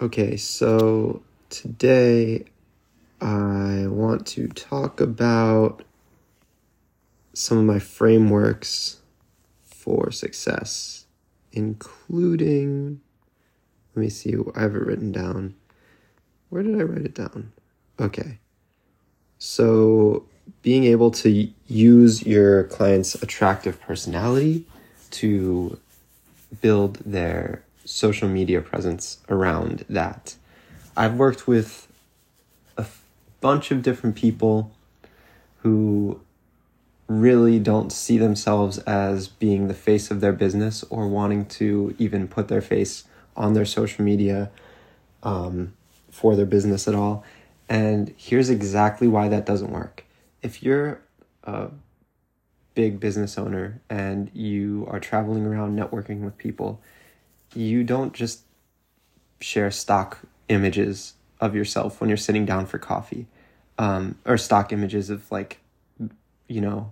Okay, so today I want to talk about some of my frameworks for success, including, let me see, I have it written down. Where did I write it down? Okay. So being able to use your client's attractive personality to build their social media presence around that. I've worked with a bunch of different people who really don't see themselves as being the face of their business or wanting to even put their face on their social media for their business at all. And here's exactly why that doesn't work. If you're a big business owner and you are traveling around networking with people, you don't just share stock images of yourself when you're sitting down for coffee, or stock images of, like, you know,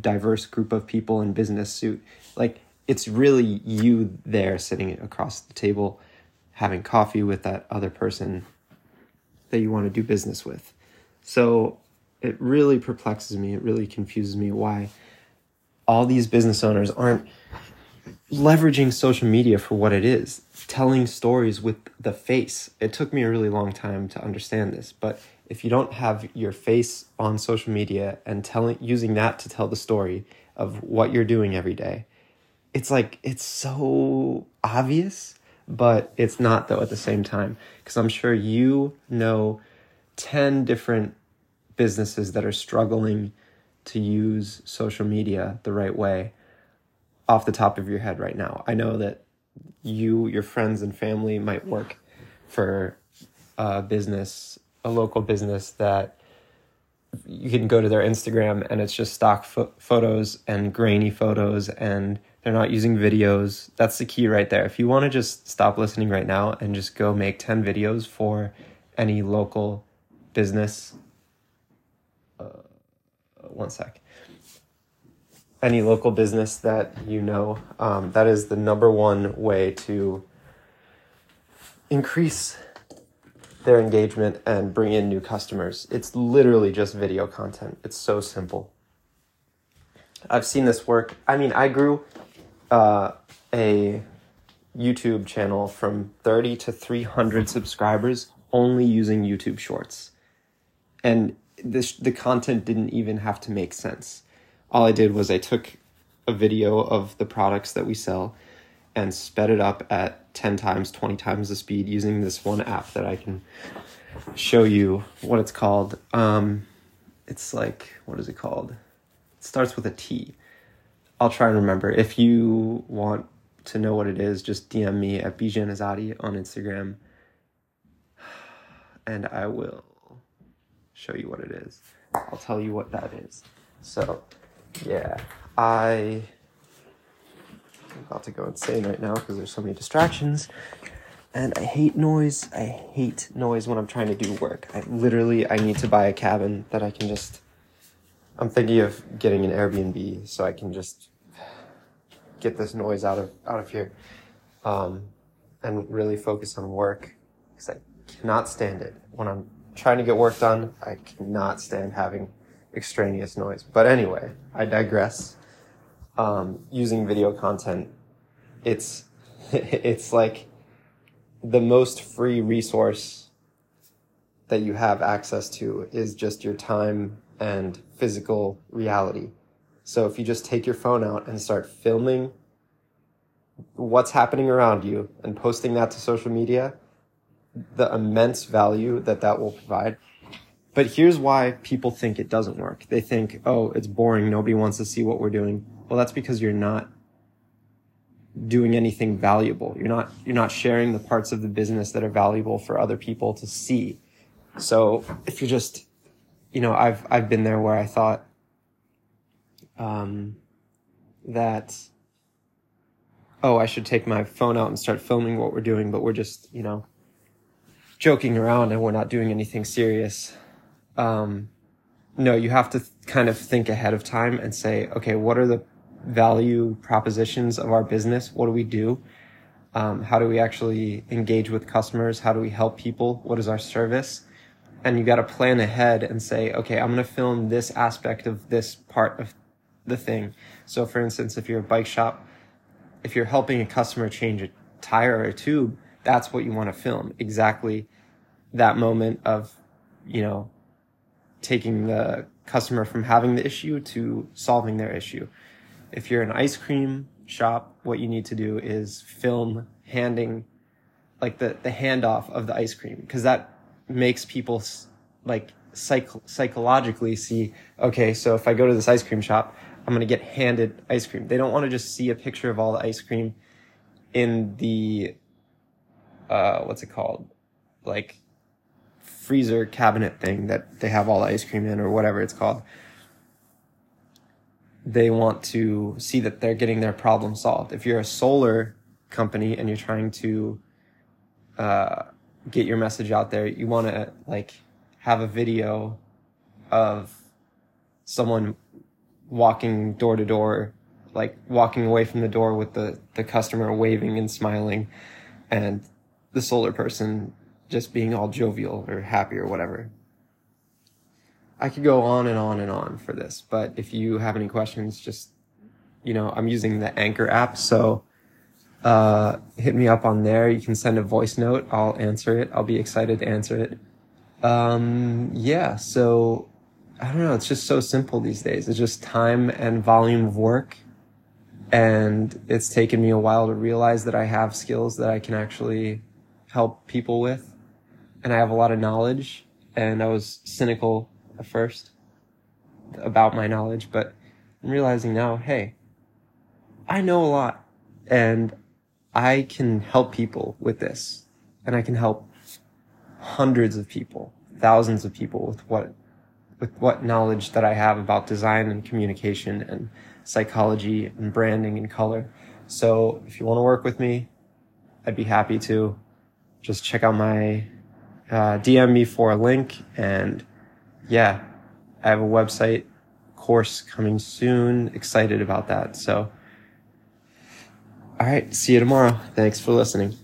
diverse group of people in business suit. Like, it's really you there sitting across the table having coffee with that other person that you want to do business with. So it really perplexes me. It really confuses me why all these business owners aren't leveraging social media for what it is, telling stories with the face. It took me a really long time to understand this, but if you don't have your face on social media and using that to tell the story of what you're doing every day, it's like, it's so obvious, but it's not though at the same time, because I'm sure you know 10 different businesses that are struggling to use social media the right way off the top of your head right now. I know that you, your friends and family might work for a business, a local business that you can go to their Instagram and it's just stock photos and grainy photos and they're not using videos. That's the key right there. If you want to just stop listening right now and just go make 10 videos for any local business, any local business that you know, that is the number one way to increase their engagement and bring in new customers. It's literally just video content. It's so simple. I've seen this work. I mean, I grew a YouTube channel from 30 to 300 subscribers only using YouTube Shorts. And the content didn't even have to make sense. All I did was I took a video of the products that we sell and sped it up at 10 times, 20 times the speed using this one app that I can show you what it's called. It's like, what is it called? It starts with a T. I'll try and remember. If you want to know what it is, just DM me at Bijan Azadi on Instagram and I will show you what it is. I'll tell you what that is. So, yeah, I'm about to go insane right now because there's so many distractions, and I hate noise. I hate noise when I'm trying to do work. I need to buy a cabin that I can just, I'm thinking of getting an Airbnb so I can just get this noise out of here, and really focus on work, because I cannot stand it. When I'm trying to get work done, I cannot stand having extraneous noise. But anyway, I digress. Using video content, it's like the most free resource that you have access to is just your time and physical reality. So if you just take your phone out and start filming what's happening around you and posting that to social media, the immense value that will provide. But here's why people think it doesn't work. They think, oh, it's boring. Nobody wants to see what we're doing. Well, that's because you're not doing anything valuable. You're not sharing the parts of the business that are valuable for other people to see. So if you're just, you know, I've been there where I thought, that, oh, I should take my phone out and start filming what we're doing, but we're just, you know, joking around and we're not doing anything serious. No, you have to kind of think ahead of time and say, okay, what are the value propositions of our business? What do we do? How do we actually engage with customers? How do we help people? What is our service? And you got to plan ahead and say, okay, I'm going to film this aspect of this part of the thing. So for instance, if you're a bike shop, if you're helping a customer change a tire or a tube, that's what you want to film. Exactly that moment of, you know, taking the customer from having the issue to solving their issue. If you're an ice cream shop, what you need to do is film handing, like the handoff of the ice cream, because that makes people like psychologically see, okay, so if I go to this ice cream shop, I'm going to get handed ice cream. They don't want to just see a picture of all the ice cream in the, what's it called? Like freezer cabinet thing that they have all the ice cream in or whatever it's called. They want to see that they're getting their problem solved. If you're a solar company and you're trying to, get your message out there, you want to like have a video of someone walking door to door, like walking away from the door with the customer waving and smiling, and the solar person just being all jovial or happy or whatever. I could go on and on and on for this, but if you have any questions, just, you know, I'm using the Anchor app, so hit me up on there. You can send a voice note. I'll answer it. I'll be excited to answer it. Yeah, so I don't know. It's just so simple these days. It's just time and volume of work. And it's taken me a while to realize that I have skills that I can actually help people with. And I have a lot of knowledge. And I was cynical at first about my knowledge, but I'm realizing now, hey, I know a lot. And I can help people with this. And I can help hundreds of people, thousands of people with what knowledge that I have about design and communication and psychology and branding and color. So if you want to work with me, I'd be happy to. Just check out my, DM me for a link. And yeah, I have a website course coming soon. Excited about that. So, all right. See you tomorrow. Thanks for listening.